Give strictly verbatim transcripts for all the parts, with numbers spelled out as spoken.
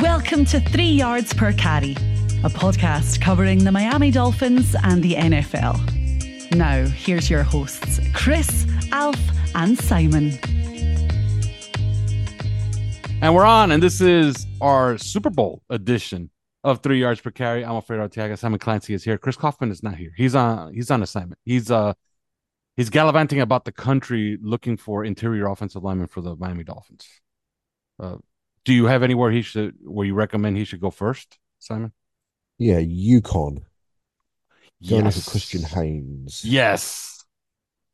Welcome to Three Yards Per Carry, a podcast covering the Miami Dolphins and the N F L. Now, here's your hosts, Chris, Alf, and Simon. And we're on, and this is our Super Bowl edition of Three Yards Per Carry. I'm Alfred Arteaga. Simon Clancy is here. Chris Kaufman is not here. He's on. He's on assignment. He's uh, he's gallivanting about the country looking for interior offensive linemen for the Miami Dolphins. Uh, do you have anywhere he should? Where you recommend he should go first, Simon? Yeah, UConn. Going yes. after Christian Haynes. Yes,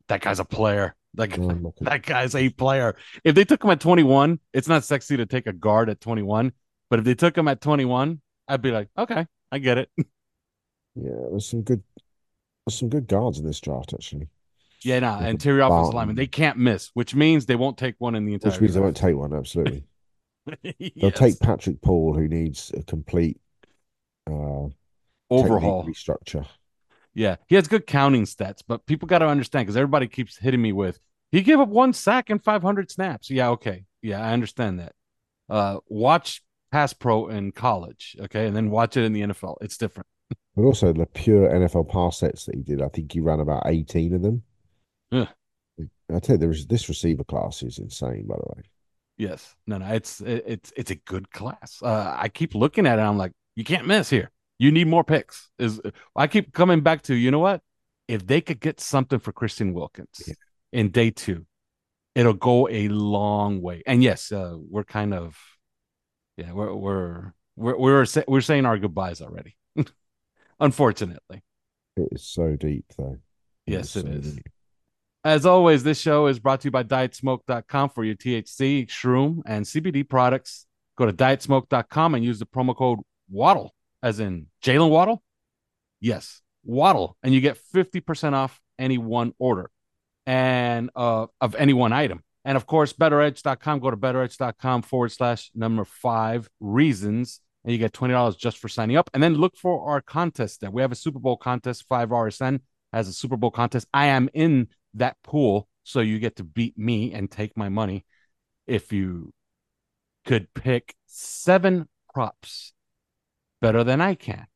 that guy's a player. Like no, that guy's a player. If they took him at twenty-one, it's not sexy to take a guard at twenty-one. But if they took him at twenty-one, I'd be like, okay, I get it. Yeah, there's some good, there's some good guards in this draft actually. Yeah, no, nah, interior offensive linemen, they can't miss, which means they won't take one in the entire. Which means draft. They won't take one. Absolutely, yes. They'll take Patrick Paul, who needs a complete uh, overhaul, restructure. Yeah, he has good counting stats, but people got to understand because everybody keeps hitting me with, he gave up one sack and five hundred snaps. Yeah, okay. Yeah, I understand that. Uh, watch Pass Pro in college, okay, and then watch it in the N F L. It's different. But also the pure N F L pass sets that he did, I think he ran about eighteen of them. Yeah. I tell you, there is, this receiver class is insane, by the way. Yes. No, no, it's it, it's it's a good class. Uh, I keep looking at it, and I'm like, you can't miss here. You need more picks. Is I keep coming back to, you know what? If they could get something for Christian Wilkins yeah. in day two, it'll go a long way. And yes, uh, we're kind of, yeah, we're we're we're we're, sa- we're saying our goodbyes already. Unfortunately, it is so deep, though. It yes, is it so is. Deep. As always, this show is brought to you by diet smoke dot com for your T H C, shroom, and C B D products. Go to diet smoke dot com and use the promo code Waddle. As in Jaylen Waddle? Yes, Waddle. And you get fifty percent off any one order and uh, of any one item. And, of course, better edge dot com. Go to better edge dot com forward slash number five reasons. And you get twenty dollars just for signing up. And then look for our contest. That we have a Super Bowl contest. five R S N has a Super Bowl contest. I am in that pool, so you get to beat me and take my money if you could pick seven props better than I can.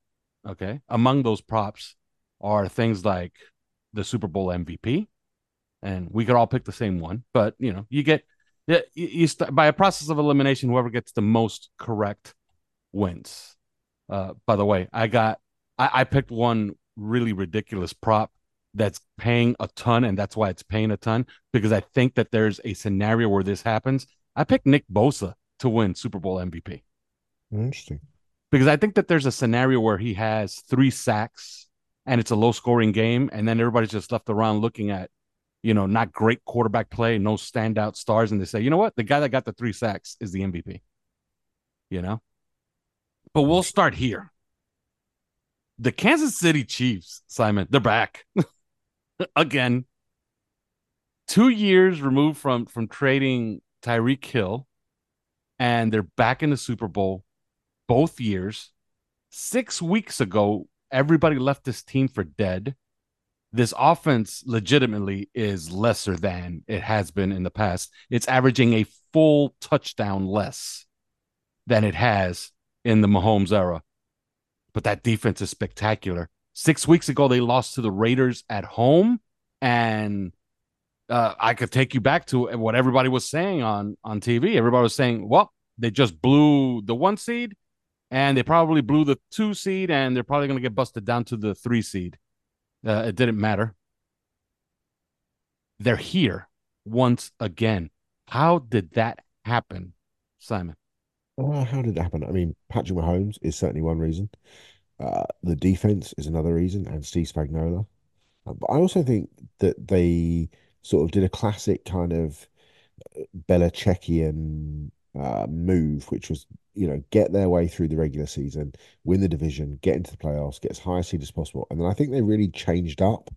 Okay. Among those props are things like the Super Bowl M V P, and we could all pick the same one. But you know, you get you, you start, by a process of elimination, whoever gets the most correct wins. Uh, by the way, I got I, I picked one really ridiculous prop that's paying a ton, and that's why it's paying a ton because I think that there's a scenario where this happens. I picked Nick Bosa to win Super Bowl M V P. Interesting. Because I think that there's a scenario where he has three sacks and it's a low-scoring game, and then everybody's just left around looking at, you know, not great quarterback play, no standout stars, and they say, you know what? The guy that got the three sacks is the M V P, you know? But we'll start here. The Kansas City Chiefs, Simon, they're back. Again, two years removed from, from trading Tyreek Hill, and they're back in the Super Bowl. Both years, six weeks ago, everybody left this team for dead. This offense legitimately is lesser than it has been in the past. It's averaging a full touchdown less than it has in the Mahomes era. But that defense is spectacular. Six weeks ago, they lost to the Raiders at home. And uh, I could take you back to what everybody was saying on, on T V. Everybody was saying, well, they just blew the one seed. And they probably blew the two seed, and they're probably going to get busted down to the three seed. Uh, it didn't matter. They're here once again. How did that happen, Simon? Uh, how did it happen? I mean, Patrick Mahomes is certainly one reason. Uh, the defense is another reason, and Steve Spagnuolo. Uh, but I also think that they sort of did a classic kind of Belichickian uh, move, which was, you know, get their way through the regular season, win the division, get into the playoffs, get as high a seed as possible. And then I think they really changed up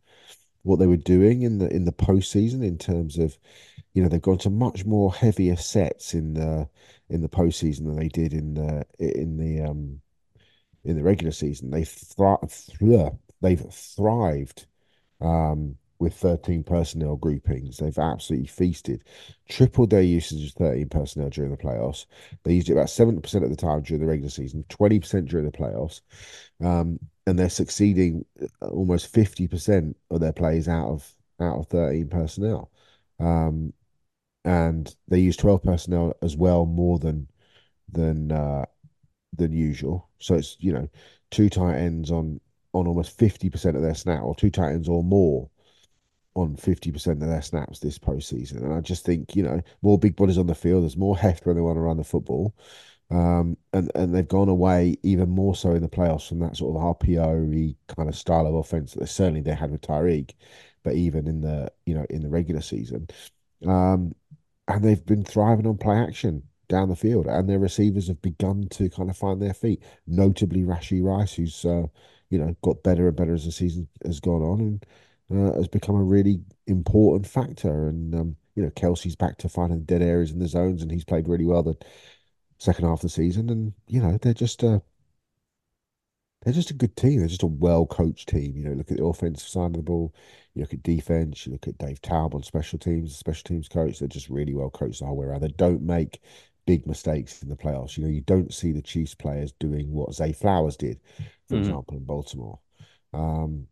what they were doing in the in the postseason in terms of, you know, they've gone to much more heavier sets in the in the postseason than they did in the in the um in the regular season. They've thr- they've thrived um, with thirteen personnel groupings. They've absolutely feasted. Tripled their usage of thirteen personnel during the playoffs. They used it about seventy percent of the time during the regular season, twenty percent during the playoffs. Um, and they're succeeding almost fifty percent of their plays out of out of thirteen personnel. Um, and they use twelve personnel as well, more than than uh, than usual. So it's, you know, two tight ends on, on almost fifty percent of their snap, or two tight ends or more on fifty percent of their snaps this postseason. And I just think, you know, more big bodies on the field, there's more heft when they want to run the football. Um, and, and they've gone away even more so in the playoffs from that sort of R P O-y kind of style of offense that certainly they had with Tyreek, but even in the, you know, in the regular season. Um, and they've been thriving on play action down the field, and their receivers have begun to kind of find their feet, notably Rashee Rice, who's, uh, you know, got better and better as the season has gone on, and Uh, has become a really important factor. And, um, you know, Kelsey's back to finding dead areas in the zones, and he's played really well the second half of the season. And, you know, they're just a, they're just a good team. They're just a well-coached team. You know, look at the offensive side of the ball, you look at defense, you look at Dave Taub on special teams, the special teams coach. They're just really well-coached the whole way around. They don't make big mistakes in the playoffs. You know, you don't see the Chiefs players doing what Zay Flowers did, for mm. example, in Baltimore. Um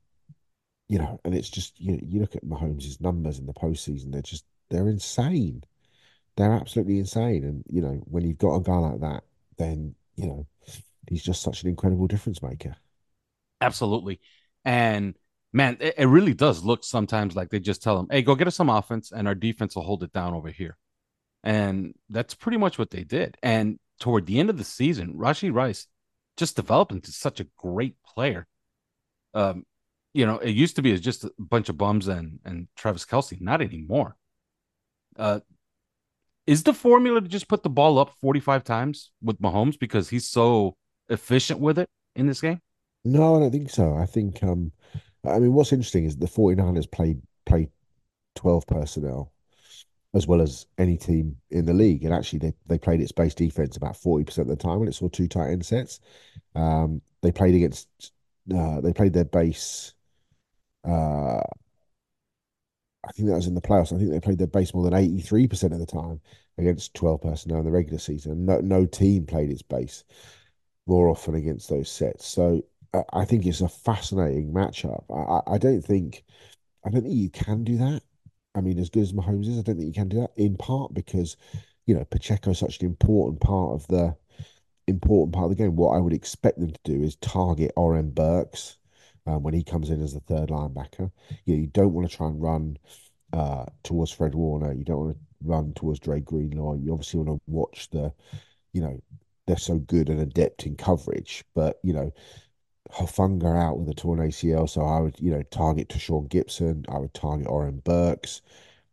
You know, and it's just, you know, you look at Mahomes' numbers in the postseason, they're just, they're insane. They're absolutely insane. And, you know, when you've got a guy like that, then, you know, he's just such an incredible difference maker. Absolutely. And, man, it, it really does look sometimes like they just tell him, hey, go get us some offense and our defense will hold it down over here. And that's pretty much what they did. And toward the end of the season, Rashee Rice just developed into such a great player. Um, You know, it used to be just a bunch of bums and, and Travis Kelce. Not anymore. Uh, is the formula to just put the ball up forty-five times with Mahomes because he's so efficient with it in this game? No, I don't think so. I think, um, I mean, what's interesting is the 49ers played, played twelve personnel as well as any team in the league. And actually, they, they played its base defense about forty percent of the time when it saw two tight end sets. Um, they played against, uh, they played their base. Uh, I think that was in the playoffs. I think they played their base more than eighty-three percent of the time against twelve personnel in the regular season. No, no team played its base more often against those sets. So uh, I think it's a fascinating matchup. I, I don't think, I don't think you can do that. I mean, as good as Mahomes is, I don't think you can do that. In part because, you know, Pacheco is such an important part of the important part of the game. What I would expect them to do is target Oren Burks. Um, when he comes in as the third linebacker, you know, you don't want to try and run uh, towards Fred Warner. You don't want to run towards Dre Greenlaw. You obviously want to watch the, you know, they're so good and adept in coverage. But, you know, Hufanga out with a torn A C L. So I would, you know, target Tashaun Gipson. I would target Oren Burks,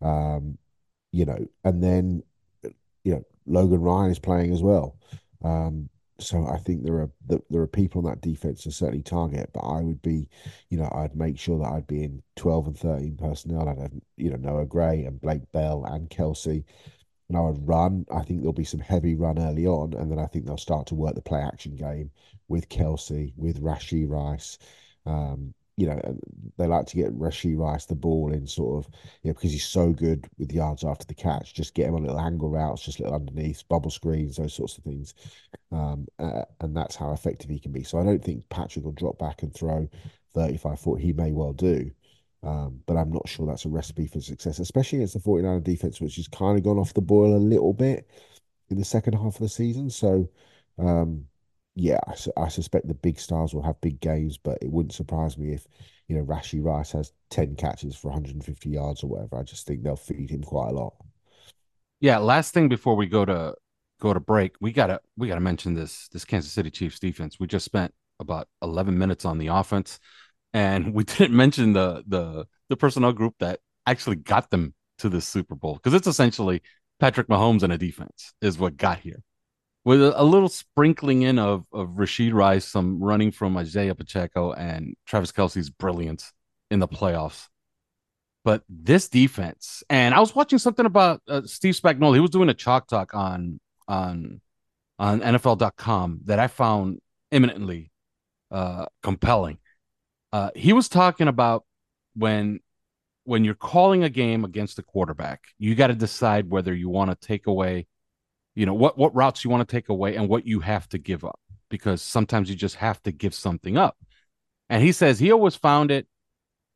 um, you know, and then, you know, Logan Ryan is playing as well. Um So I think there are there are people on that defense to certainly target, but I would be, you know, I'd make sure that I'd be in twelve and thirteen personnel. I'd have, you know, Noah Gray and Blake Bell and Kelsey, and I would run. I think there'll be some heavy run early on, and then I think they'll start to work the play action game with Kelsey, with Rashee Rice. Um, you know, they like to get Rashee Rice the ball in sort of, you know, because he's so good with yards after the catch, just get him on little angle routes, just little underneath, bubble screens, those sorts of things. Um, uh, and that's how effective he can be. So I don't think Patrick will drop back and throw thirty-five forty. He may well do, um, but I'm not sure that's a recipe for success, especially against the 49er defense, which has kind of gone off the boil a little bit in the second half of the season. So, um Yeah, I, su- I suspect the big stars will have big games, but it wouldn't surprise me if, you know, Rashee Rice has ten catches for one hundred fifty yards or whatever. I just think they'll feed him quite a lot. Yeah, last thing before we go to go to break, we gotta we gotta mention this this Kansas City Chiefs defense. We just spent about eleven minutes on the offense, and we didn't mention the the the personnel group that actually got them to the Super Bowl, because it's essentially Patrick Mahomes and a defense is what got here, with a little sprinkling in of, of Rashee Rice, some running from Isaiah Pacheco, and Travis Kelce's brilliance in the playoffs. But this defense, and I was watching something about uh, Steve Spagnuolo. He was doing a chalk talk on on on N F L dot com that I found eminently uh, compelling. Uh, he was talking about when when you're calling a game against a quarterback, you got to decide whether you want to take away, you know, what, what routes you want to take away and what you have to give up, because sometimes you just have to give something up. And he says he always found it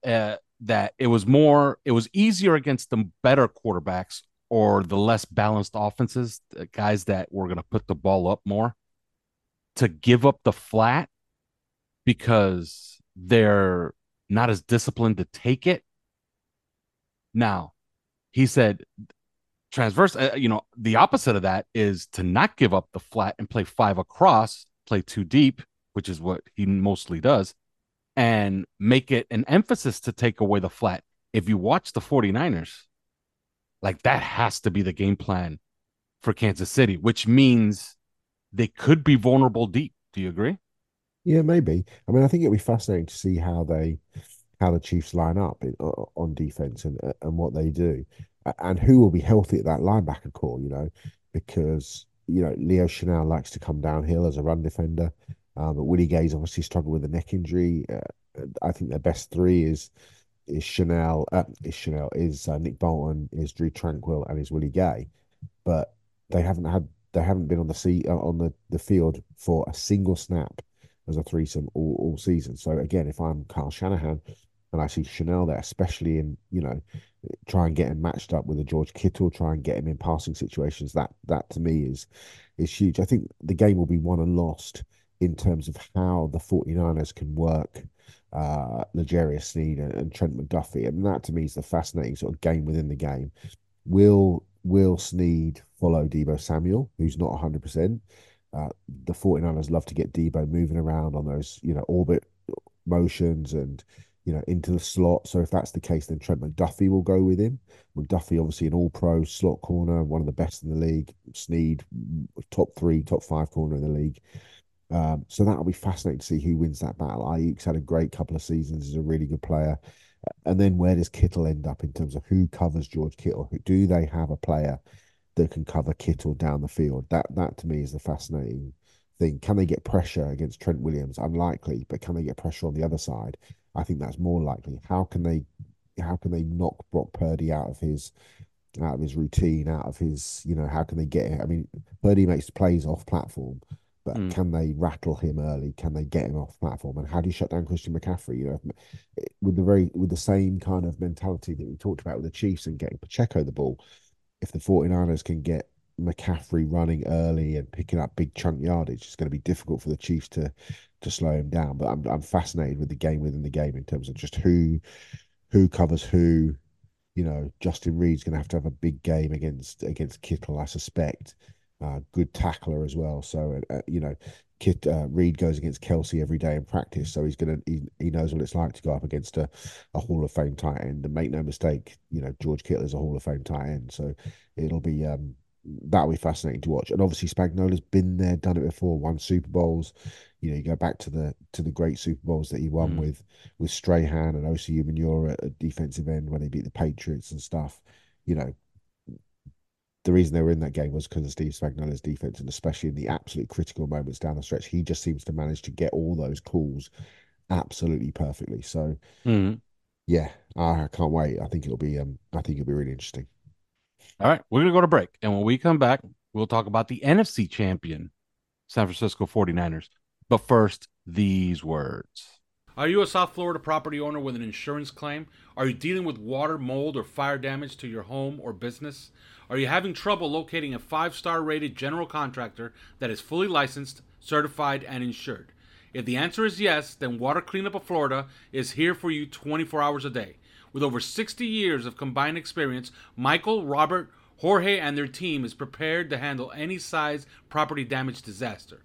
uh, that it was more, it was easier against the better quarterbacks or the less balanced offenses, the guys that were going to put the ball up more, to give up the flat because they're not as disciplined to take it. Now, he said transverse, uh, you know, the opposite of that is to not give up the flat and play five across, play two deep, which is what he mostly does, and make it an emphasis to take away the flat. If you watch the 49ers, like, that has to be the game plan for Kansas City, which means they could be vulnerable deep. Do you agree? Yeah, maybe. I mean, I think it'll be fascinating to see how they, how the Chiefs line up in, on defense and and what they do, and who will be healthy at that linebacker core. You know, because you know Leo Chenal likes to come downhill as a run defender, um, but Willie Gay's obviously struggled with a neck injury. Uh, I think their best three is is Chenal, uh, is Chenal, is uh, Nick Bolton, is Drew Tranquill, and is Willie Gay, but they haven't had. They haven't been on the sea, uh, on the, the field for a single snap as a threesome all, all season. So again, if I'm Kyle Shanahan and I see Chenal there, especially in, you know, try and get him matched up with a George Kittle, try and get him in passing situations, that that to me is is huge. I think the game will be won and lost in terms of how the 49ers can work uh, L'Jarius Sneed and, and Trent McDuffie. And that to me is the fascinating sort of game within the game. Will... Will Sneed follow Debo Samuel, who's not one hundred percent? Uh, the 49ers love to get Debo moving around on those, you know, orbit motions and, you know, into the slot. So if that's the case, then Trent McDuffie will go with him. McDuffie, obviously, an all-pro slot corner, one of the best in the league. Sneed, top three, top five corner in the league. Um, so that'll be fascinating to see who wins that battle. Ayuk's had a great couple of seasons. He's a really good player. And then where does Kittle end up in terms of who covers George Kittle? Do they have a player that can cover Kittle down the field? That that to me is the fascinating thing. Can they get pressure against Trent Williams? Unlikely, but can they get pressure on the other side? I think that's more likely. How can they how can they knock Brock Purdy out of his out of his routine, out of his, you know, how can they get him? I mean, Purdy makes plays off platform. But mm. can they rattle him early? Can they get him off platform? And how do you shut down Christian McCaffrey? You know, with the very with the same kind of mentality that we talked about with the Chiefs and getting Pacheco the ball, if the 49ers can get McCaffrey running early and picking up big chunk yardage, it's going to be difficult for the Chiefs to to slow him down. But I'm I'm fascinated with the game within the game in terms of just who who covers who. You know, Justin Reed's going to have to have a big game against against Kittle, I suspect. Uh, good tackler as well. So, uh, you know, Kit, uh, Reed goes against Kelce every day in practice. So he's going to, he, he knows what it's like to go up against a, a Hall of Fame tight end. And make no mistake, you know, George Kittle is a Hall of Fame tight end. So it'll be, um, that'll be fascinating to watch. And obviously Spagnuolo's been there, done it before, won Super Bowls. You know, you go back to the to the great Super Bowls that he won mm. with with Strahan and O C U Manura at defensive end when they beat the Patriots and stuff, you know. The reason they were in that game was because of Steve Spagnuolo's defense, and especially in the absolute critical moments down the stretch, he just seems to manage to get all those calls absolutely perfectly. So, mm. yeah, I can't wait. I think it'll be, um, I think it'll be really interesting. All right, we're gonna go to break, and when we come back, we'll talk about the N F C champion, San Francisco 49ers. But first, these words. Are you a South Florida property owner with an insurance claim? Are you dealing with water, mold, or fire damage to your home or business? Are you having trouble locating a five-star rated general contractor that is fully licensed, certified, and insured? If the answer is yes, then Water Cleanup of Florida is here for you twenty-four hours a day. With over sixty years of combined experience, Michael, Robert, Jorge, and their team is prepared to handle any size property damage disaster.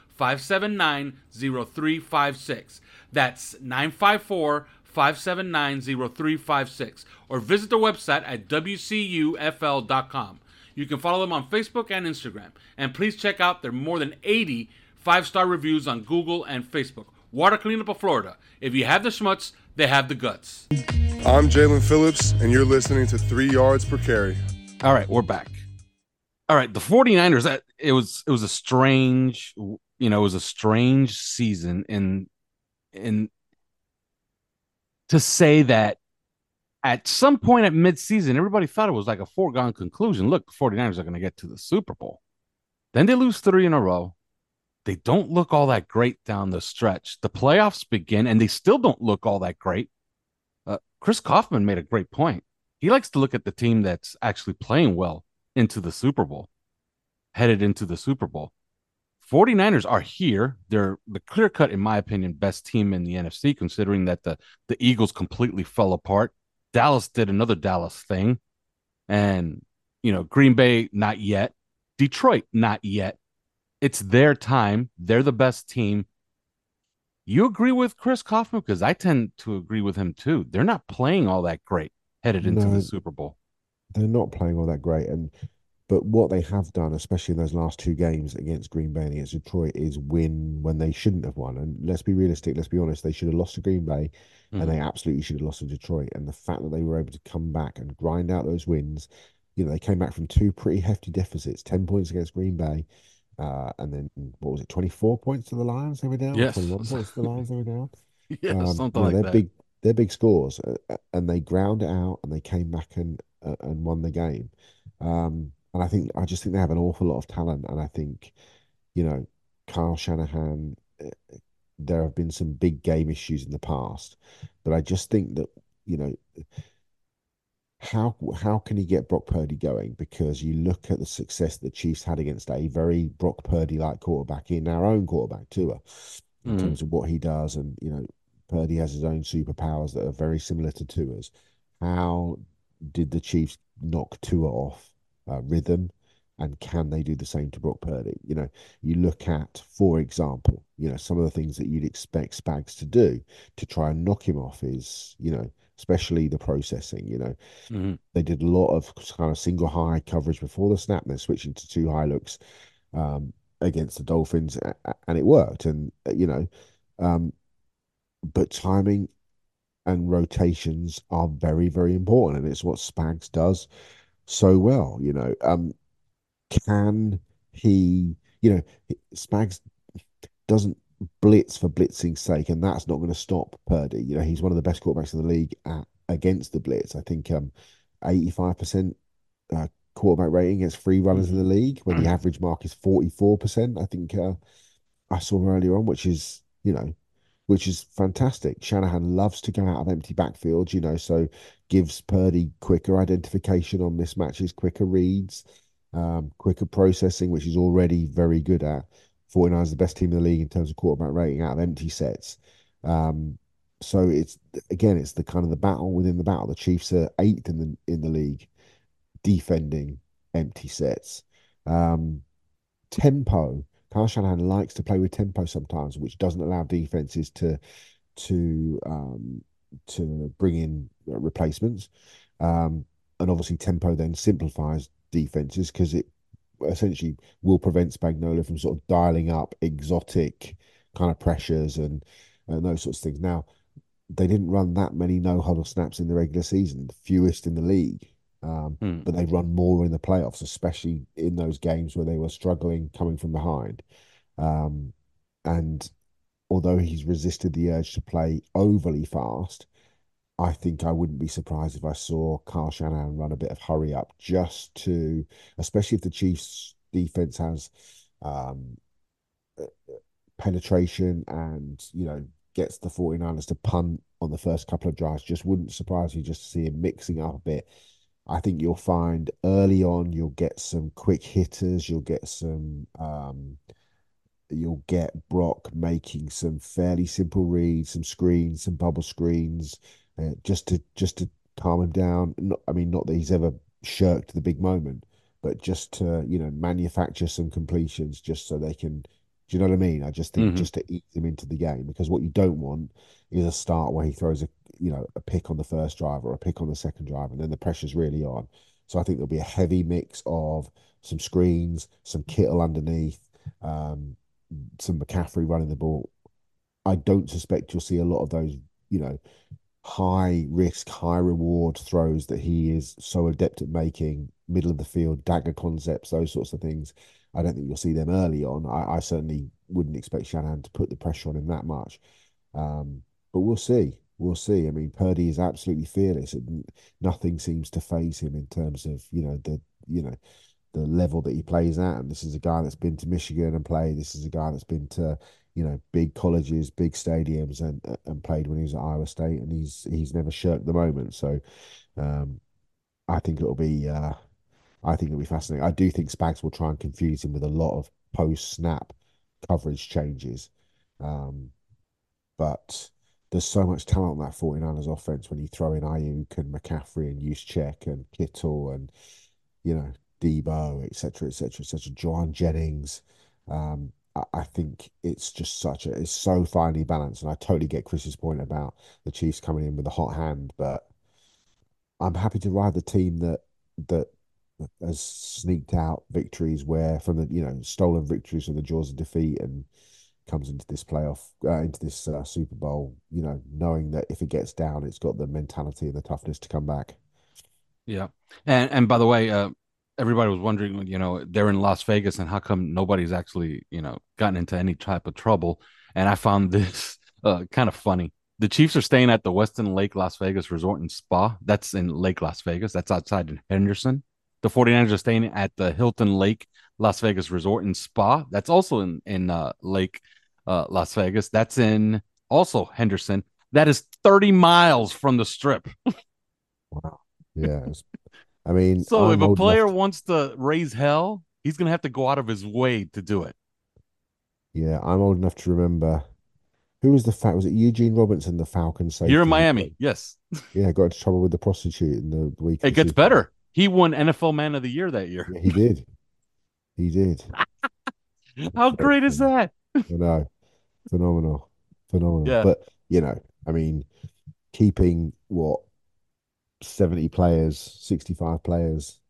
five seven nine, zero three five six. That's nine five four, five seven nine, zero three five six. Or visit their website at W C U F L dot com. You can follow them on Facebook and Instagram. And please check out their more than eighty five-star reviews on Google and Facebook. Water Cleanup of Florida. If you have the schmutz, they have the guts. I'm Jalen Phillips, and you're listening to Three Yards Per Carry. All right, we're back. All right, the 49ers, that, it was it was a strange, you know, it was a strange season. And, and to say that at some point at midseason, everybody thought it was like a foregone conclusion. Look, the 49ers are going to get to the Super Bowl. Then they lose three in a row. They don't look all that great down the stretch. The playoffs begin, and they still don't look all that great. Uh, Chris Kaufman made a great point. He likes to look at the team that's actually playing well into the Super Bowl, headed into the Super Bowl. 49ers are here. They're the clear-cut, in my opinion, best team in the N F C, considering that the, the Eagles completely fell apart. Dallas did another Dallas thing. And, you know, Green Bay, not yet. Detroit, not yet. It's their time. They're the best team. You agree with Chris Kaufman? Because I tend to agree with him, too. They're not playing all that great headed into no, the Super Bowl. They're not playing all that great. And But what they have done, especially in those last two games against Green Bay and against Detroit, is win when they shouldn't have won. And let's be realistic. Let's be honest. They should have lost to Green Bay. And they absolutely should have lost to Detroit. And the fact that they were able to come back and grind out those wins, you know, they came back from two pretty hefty deficits, ten points against Green Bay, uh, and then, what was it, twenty-four points to the Lions they were down? Yes. twenty-one points to the Lions they were down? Yeah, um, something you know, like they're that. Big, they're big scores, uh, and they ground it out, and they came back and uh, and won the game. Um, and I think I just think they have an awful lot of talent, and I think, you know, Kyle Shanahan... Uh, there have been some big game issues in the past, but I just think that, you know, how how can he get Brock Purdy going? Because you look at the success the Chiefs had against a very Brock Purdy-like quarterback in our own quarterback, Tua, in mm. terms of what he does. And, you know, Purdy has his own superpowers that are very similar to Tua's. How did the Chiefs knock Tua off uh, rhythm? And can they do the same to Brock Purdy? You know, you look at, for example, you know, some of the things that you'd expect Spags to do to try and knock him off is, you know, especially the processing, you know. Mm-hmm. They did a lot of kind of single high coverage before the snap, and they're switching to two high looks um, against the Dolphins, and it worked. And, you know, um, but timing and rotations are very, very important, and it's what Spags does so well, you know. Um, Can he, you know, Spags doesn't blitz for blitzing's sake, and that's not going to stop Purdy. You know, he's one of the best quarterbacks in the league at, against the blitz. I think um, eighty-five percent uh, quarterback rating against free runners in the league, when the average mark is forty-four percent, I think uh, I saw earlier on, which is, you know, which is fantastic. Shanahan loves to go out of empty backfields, you know, so gives Purdy quicker identification on mismatches, quicker reads, Um, quicker processing, which he's already very good at. 49ers is the best team in the league in terms of quarterback rating out of empty sets. Um, so it's again, it's the kind of the battle within the battle. The Chiefs are eighth in the in the league defending empty sets. Um, tempo. Kyle Shanahan likes to play with tempo sometimes, which doesn't allow defenses to to um, to bring in replacements. Um, and obviously, tempo then simplifies defenses, because it essentially will prevent Spagnuolo from sort of dialing up exotic kind of pressures and, and those sorts of things. Now, they didn't run that many no-huddle snaps in the regular season, the fewest in the league, um, mm. but they've run more in the playoffs, especially in those games where they were struggling coming from behind. Um, and although he's resisted the urge to play overly fast, I think I wouldn't be surprised if I saw Kyle Shanahan run a bit of hurry up, just to, especially if the Chiefs' defense has um, penetration and, you know, gets the 49ers to punt on the first couple of drives. Just wouldn't surprise you just to see him mixing up a bit I think you'll find early on you'll get some quick hitters. You'll get some. Um, you'll get Brock making some fairly simple reads, some screens, some bubble screens, uh, just to just to calm him down. Not, I mean, not that he's ever shirked the big moment, but just to you know manufacture some completions, just so they can. Do you know what I mean? I just think mm-hmm. just to eat him into the game, because what you don't want is a start where he throws a you know a pick on the first drive or a pick on the second drive, and then the pressure's really on. So I think there'll be a heavy mix of some screens, some Kittle underneath, um, some McCaffrey running the ball. I don't suspect you'll see a lot of those you know high risk, high reward throws that he is so adept at making, middle of the field, dagger concepts, those sorts of things. I don't think you'll see them early on. I, I certainly wouldn't expect Shanahan to put the pressure on him that much. Um, but we'll see. We'll see. I mean, Purdy is absolutely fearless. And nothing seems to faze him in terms of, you know, the you know the level that he plays at. And this is a guy that's been to Michigan and played. This is a guy that's been to, you know, big colleges, big stadiums and and played when he was at Iowa State. And he's he's never shirked the moment. So um, I think it'll be... Uh, I think it'll be fascinating. I do think Spags will try and confuse him with a lot of post-snap coverage changes. Um, but there's so much talent on that 49ers offense when you throw in Ayuk and McCaffrey and Juszczyk and Kittle and, you know, Debo, et cetera, et cetera, et cetera, John Jennings. Um, I, I think it's just such a, it's so finely balanced. And I totally get Chris's point about the Chiefs coming in with a hot hand, but I'm happy to ride the team that, that, has sneaked out victories where from the you know stolen victories from the jaws of defeat and comes into this playoff uh, into this uh, Super Bowl you know knowing that if it gets down it's got the mentality and the toughness to come back. Yeah, and and by the way, uh, everybody was wondering you know they're in Las Vegas and how come nobody's actually you know gotten into any type of trouble, and I found this uh, kind of funny. The Chiefs are staying at the Westin Lake Las Vegas Resort and Spa. That's in Lake Las Vegas. That's outside in Henderson. The 49ers are staying at the Hilton Lake Las Vegas Resort and Spa. That's also in, in uh, Lake uh, Las Vegas. That's in also Henderson. That is thirty miles from the Strip. Wow. Yeah. I mean, so I'm if a player enough... wants to raise hell, he's going to have to go out of his way to do it. Yeah. I'm old enough to remember. Who was the fact? Was it Eugene Robinson, the Falcon safety? Here in Miami. Yes. Yeah. Got into trouble with the prostitute in the week. It gets better. He won N F L Man of the Year that year. Yeah, he did. He did. How great is that? I know. Phenomenal. Phenomenal. Yeah. But, you know, I mean, keeping, what, seventy players, sixty-five players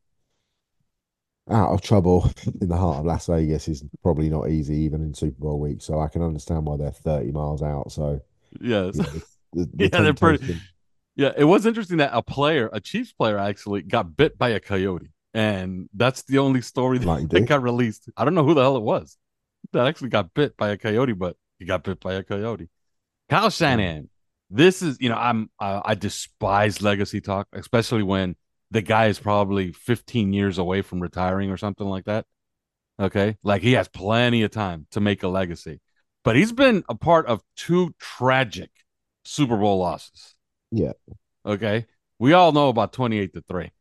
out of trouble in the heart of Las Vegas is probably not easy, even in Super Bowl week. So I can understand why they're thirty miles out. So, yes. You know, the, the yeah, they're pretty... Yeah, it was interesting that a player, a Chiefs player actually, got bit by a coyote. And that's the only story that, like that got released. I don't know who the hell it was that actually got bit by a coyote, but he got bit by a coyote. Kyle Shanahan, this is, you know, I'm, I, I despise legacy talk, especially when the guy is probably fifteen years away from retiring or something like that. Okay. Like he has plenty of time to make a legacy, but he's been a part of two tragic Super Bowl losses. Yeah. Okay. We all know about twenty-eight to three,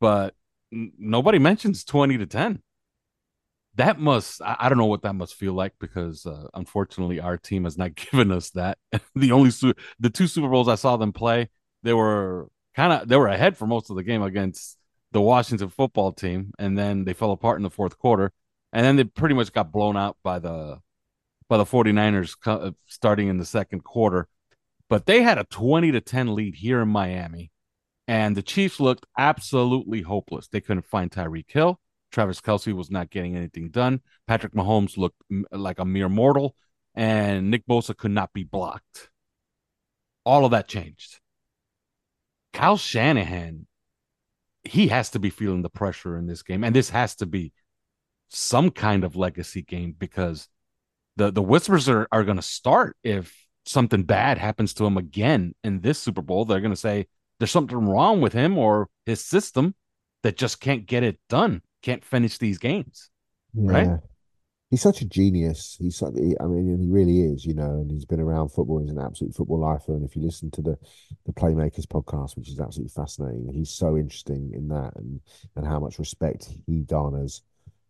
but n- nobody mentions twenty to ten. That must, I-, I don't know what that must feel like because uh, unfortunately our team has not given us that. The only, su- the two Super Bowls I saw them play, they were kind of, they were ahead for most of the game against the Washington football team. And then they fell apart in the fourth quarter. And then they pretty much got blown out by the, by the 49ers co- starting in the second quarter. But they had a twenty to ten lead here in Miami, and the Chiefs looked absolutely hopeless. They couldn't find Tyreek Hill. Travis Kelce was not getting anything done. Patrick Mahomes looked m- like a mere mortal, and Nick Bosa could not be blocked. All of that changed. Kyle Shanahan, he has to be feeling the pressure in this game, and this has to be some kind of legacy game because the, the whispers are, are going to start if something bad happens to him again in this Super Bowl. They're going to say there's something wrong with him or his system that just can't get it done, can't finish these games, yeah. Right? he's such a genius. He's such, he, I mean, he really is, you know, and he's been around football. He's an absolute football lifer. And if you listen to the, the Playmakers podcast, which is absolutely fascinating, he's so interesting in that and, and how much respect he garners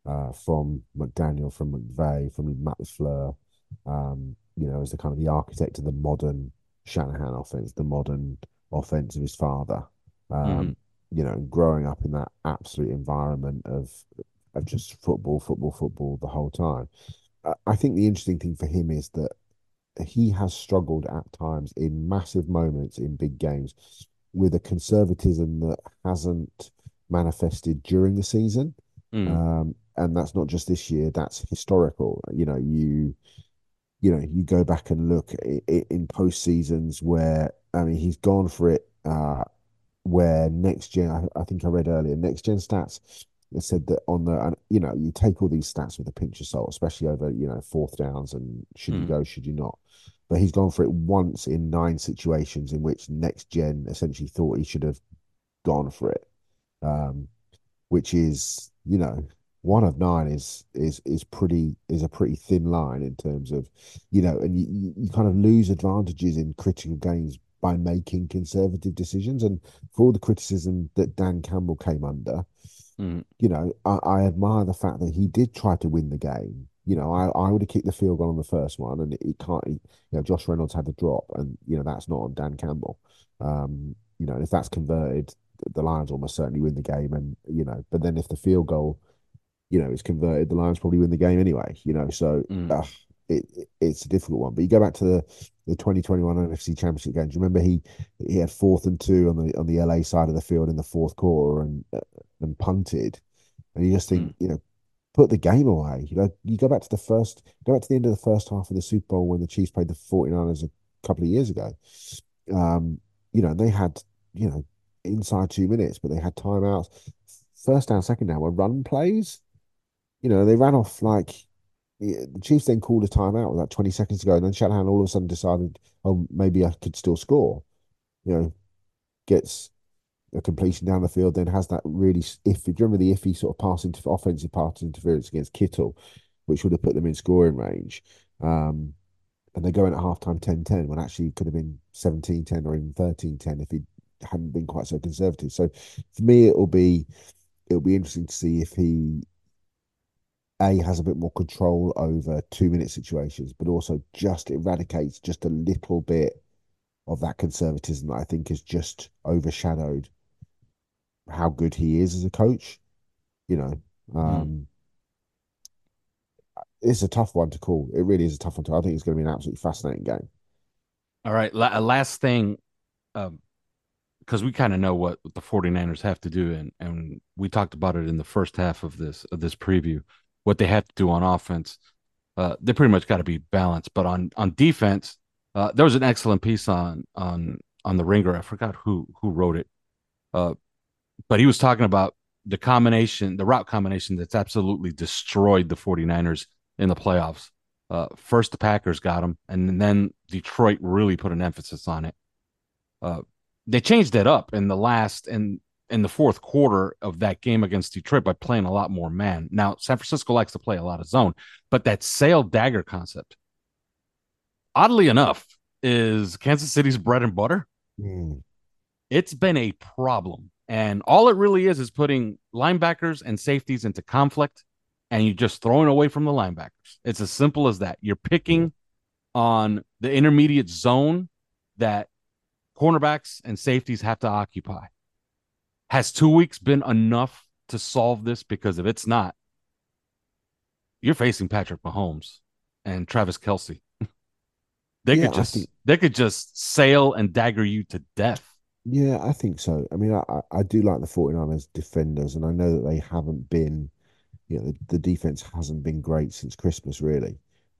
uh, from McDaniel, from McVay, from Matt LaFleur, um, you know, as the kind of the architect of the modern Shanahan offense, the modern offense of his father. Um, mm-hmm. You know, growing up in that absolute environment of of just football, football, football the whole time. I think the interesting thing for him is that he has struggled at times in massive moments in big games with a conservatism that hasn't manifested during the season. Mm. Um, and that's not just this year, that's historical. You know, you, you know, you go back and look in post-seasons where, I mean, he's gone for it, uh, where next gen, I, I think I read earlier, next gen stats, it said that on the, and you know, you take all these stats with a pinch of salt, especially over, you know, fourth downs and should mm. you go, should you not? But he's gone for it once in nine situations in which next gen essentially thought he should have gone for it, um, which is, you know, one of nine is is is pretty is a pretty thin line in terms of, you know, and you, you kind of lose advantages in critical games by making conservative decisions. And for all the criticism that Dan Campbell came under, mm. you know, I, I admire the fact that he did try to win the game. You know, I, I would have kicked the field goal on the first one, and it, it can't, you know, Josh Reynolds had the drop, and, you know, that's not on Dan Campbell. Um, you know, if that's converted, the Lions almost certainly win the game. And, you know, but then if the field goal, you know, is converted, the Lions probably win the game anyway, you know, so mm. uh, It, it it's a difficult one. But you go back to the, the twenty twenty-one N F C Championship games. Remember, he he had fourth and two on the on the L A side of the field in the fourth quarter and uh, and punted. And you just think, mm. you know, put the game away. You know, you go back to the first, go back to the end of the first half of the Super Bowl when the Chiefs played the forty-niners a couple of years ago. Um, you know, they had, you know, inside two minutes, but they had timeouts. First down, second down were run plays. You know, they ran off like. The Chiefs then called a timeout with like twenty seconds to go, and then Shanahan all of a sudden decided, oh, maybe I could still score. You know, gets a completion down the field, then has that really iffy, do you remember the iffy sort of pass into offensive pass interference against Kittle, which would have put them in scoring range. Um, and they go in at halftime ten ten when actually it could have been seventeen ten or even thirteen ten if he hadn't been quite so conservative. So for me, it'll be it'll be interesting to see if he. A, has a bit more control over two-minute situations, but also just eradicates just a little bit of that conservatism that I think has just overshadowed how good he is as a coach. You know, um, mm. it's a tough one to call. It really is a tough one to call. I think it's going to be an absolutely fascinating game. All right, la- last thing, because um, we kind of know what the forty-niners have to do, and, and we talked about it in the first half of this of this preview. What they have to do on offense, uh, they pretty much got to be balanced. But on on defense, uh, there was an excellent piece on on on the Ringer. I forgot who who wrote it, uh, but he was talking about the combination, the route combination that's absolutely destroyed the forty-niners in the playoffs. Uh, first, the Packers got them, and then Detroit really put an emphasis on it. Uh, they changed that up in the last and. in the fourth quarter of that game against Detroit by playing a lot more man. Now, San Francisco likes to play a lot of zone, but that sail dagger concept, oddly enough, is Kansas City's bread and butter. Mm. It's been a problem. And all it really is is putting linebackers and safeties into conflict, and you're just throwing away from the linebackers. It's as simple as that. You're picking on the intermediate zone that cornerbacks and safeties have to occupy. Has two weeks been enough to solve this? Because if it's not, you're facing Patrick Mahomes and Travis Kelce. they yeah, could just think, they could just sail and dagger you to death. Yeah, I think so. I mean, I, I do like the forty-niners defenders, and I know that they haven't been, you know, the, the defense hasn't been great since Christmas, really.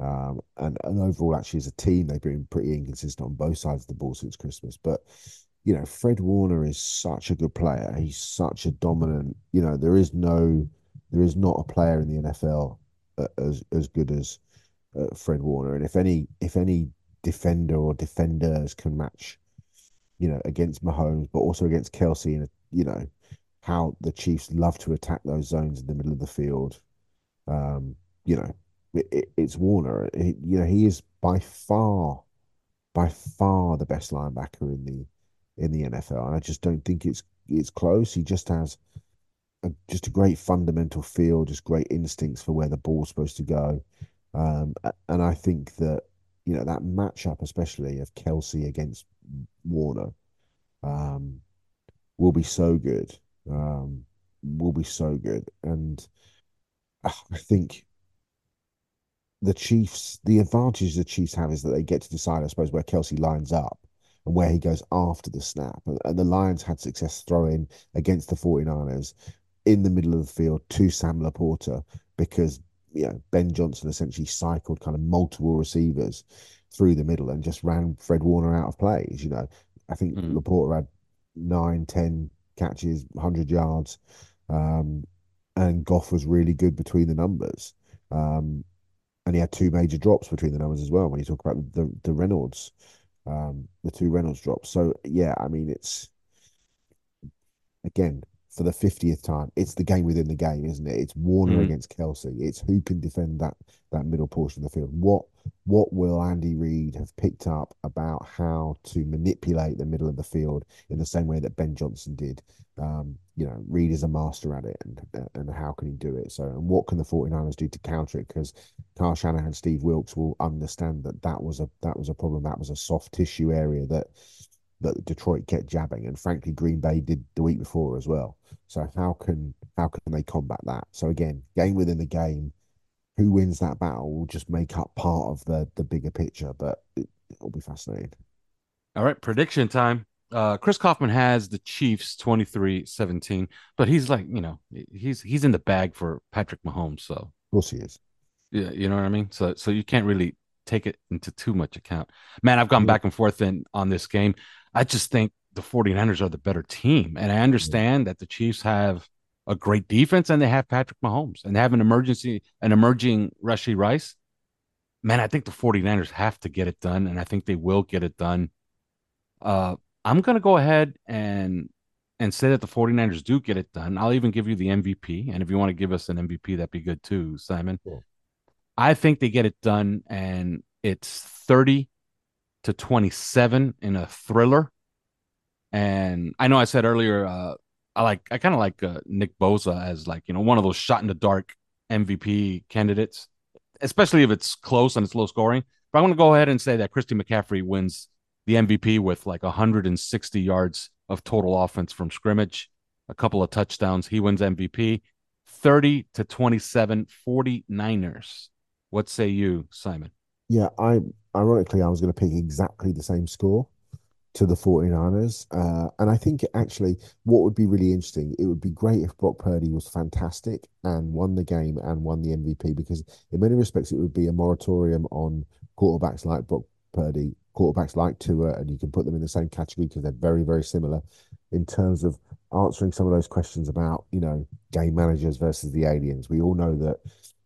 Um, and, and overall, actually, as a team, they've been pretty inconsistent on both sides of the ball since Christmas. But you know, Fred Warner is such a good player. He's such a dominant, you know, there is no, there is not a player in the N F L uh, as as good as uh, Fred Warner. And if any, if any defender or defenders can match, you know, against Mahomes, but also against Kelce, and, you know, how the Chiefs love to attack those zones in the middle of the field, um, you know, it, it's Warner. He, you know, he is by far, by far the best linebacker in the in the N F L, and I just don't think it's it's close. He just has a, just a great fundamental feel, just great instincts for where the ball's supposed to go, um, and I think that you know that matchup, especially of Kelce against Warner, um, will be so good. Um, will be so good, and I think the Chiefs, the advantage the Chiefs have is that they get to decide, I suppose, where Kelce lines up and where he goes after the snap. And the Lions had success throwing against the 49ers in the middle of the field to Sam Laporta because, you know, Ben Johnson essentially cycled kind of multiple receivers through the middle and just ran Fred Warner out of plays. You know, I think mm. Laporta had nine, ten catches, one hundred yards, um, and Goff was really good between the numbers. Um, and he had two major drops between the numbers as well when you talk about the, the Reynolds, um, the two Reynolds drops. So, yeah, I mean, it's, again, for the fiftieth time, it's the game within the game, isn't it? It's Warner mm. against Kelce. It's who can defend that that middle portion of the field. What what will Andy Reid have picked up about how to manipulate the middle of the field in the same way that Ben Johnson did? Um, you know, Reid is a master at it, and and how can he do it? So, and what can the 49ers do to counter it? Because Kyle Shanahan, Steve Wilkes will understand that that was a that was a problem. That was a soft tissue area that. that Detroit kept jabbing, and frankly Green Bay did the week before as well. So how can how can they combat that? So again, game within the game, who wins that battle will just make up part of the the bigger picture, but it, it'll be fascinating. All right, prediction time. Uh, Chris Kaufman has the Chiefs twenty-three seventeen, but he's like, you know, he's he's in the bag for Patrick Mahomes, so of course he is. Yeah, you know what I mean? So so you can't really take it into too much account. Man, I've gone yeah. back and forth in on this game. I just think the 49ers are the better team. And I understand that the Chiefs have a great defense and they have Patrick Mahomes and they have an emergency, an emerging Rashee Rice. Man, I think the 49ers have to get it done, and I think they will get it done. Uh, I'm going to go ahead and and say that the 49ers do get it done. I'll even give you the M V P. And if you want to give us an M V P, that'd be good too, Simon. Cool. I think they get it done, and it's thirty to twenty-seven in a thriller. And I know I said earlier, uh, I like, I kind of like uh, Nick Bosa as like, you know, one of those shot in the dark M V P candidates, especially if it's close and it's low scoring. But I'm going to go ahead and say that Christian McCaffrey wins the M V P with like one hundred sixty yards of total offense from scrimmage, a couple of touchdowns. He wins M V P. thirty to twenty-seven, 49ers. What say you, Simon? Yeah, I ironically, I was going to pick exactly the same score to the 49ers. Uh, and I think actually what would be really interesting, it would be great if Brock Purdy was fantastic and won the game and won the M V P, because in many respects it would be a moratorium on quarterbacks like Brock Purdy, quarterbacks like Tua, and you can put them in the same category because they're very, very similar in terms of answering some of those questions about, you know, game managers versus the aliens. We all know that,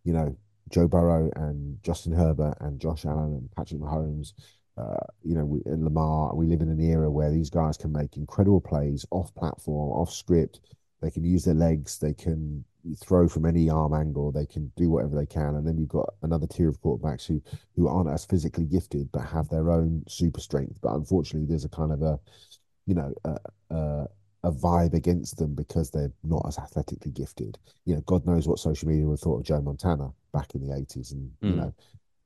you know, Joe Burrow and Justin Herbert and Josh Allen and Patrick Mahomes, uh, you know, we, and Lamar, we live in an era where these guys can make incredible plays off platform, off script. They can use their legs. They can throw from any arm angle. They can do whatever they can. And then you've got another tier of quarterbacks who, who aren't as physically gifted, but have their own super strength. But unfortunately, there's a kind of a, you know, a, a, a vibe against them because they're not as athletically gifted. You know, God knows what social media would have thought of Joe Montana back in the eighties, and mm. you know,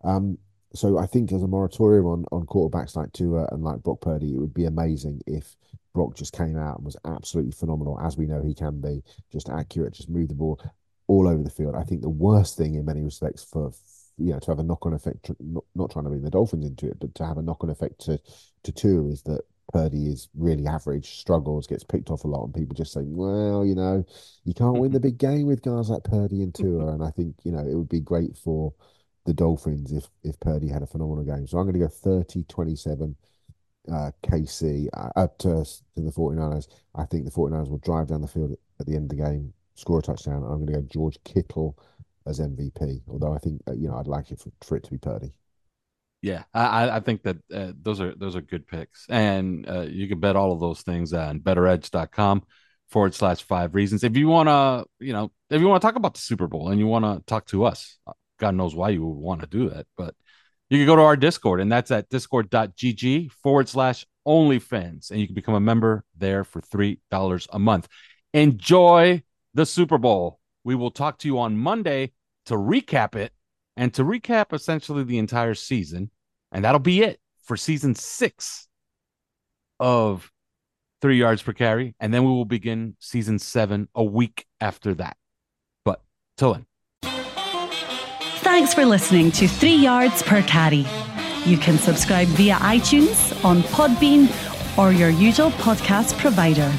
um, so I think as a moratorium on on quarterbacks like Tua and like Brock Purdy, it would be amazing if Brock just came out and was absolutely phenomenal, as we know he can be, just accurate, just move the ball all over the field. I think the worst thing in many respects for, you know, to have a knock on effect, not, not trying to bring the Dolphins into it, but to have a knock on effect to to Tua is that Purdy is really average, struggles, gets picked off a lot, and people just say, well, you know, you can't win the big game with guys like Purdy and Tua. And I think, you know, it would be great for the Dolphins if if Purdy had a phenomenal game. So I'm going to go thirty twenty-seven uh, K C uh, up to, to the 49ers. I think the 49ers will drive down the field at the end of the game, score a touchdown. I'm going to go George Kittle as M V P, although I think, uh, you know, I'd like it for, for it to be Purdy. Yeah, I, I think that uh, those are those are good picks. And uh, you can bet all of those things on betteredge.com forward slash five reasons. If you want to, you know, if you want to talk about the Super Bowl and you want to talk to us, God knows why you would want to do that, but you can go to our Discord, and that's at discord.gg forward slash OnlyFans, and you can become a member there for three dollars a month. Enjoy the Super Bowl. We will talk to you on Monday to recap it and to recap essentially the entire season, and that'll be it for season six of Three Yards Per Carry, and then we will begin season seven a week after that. But till then. Thanks for listening to Three Yards Per Carry. You can subscribe via iTunes, on Podbean, or your usual podcast provider.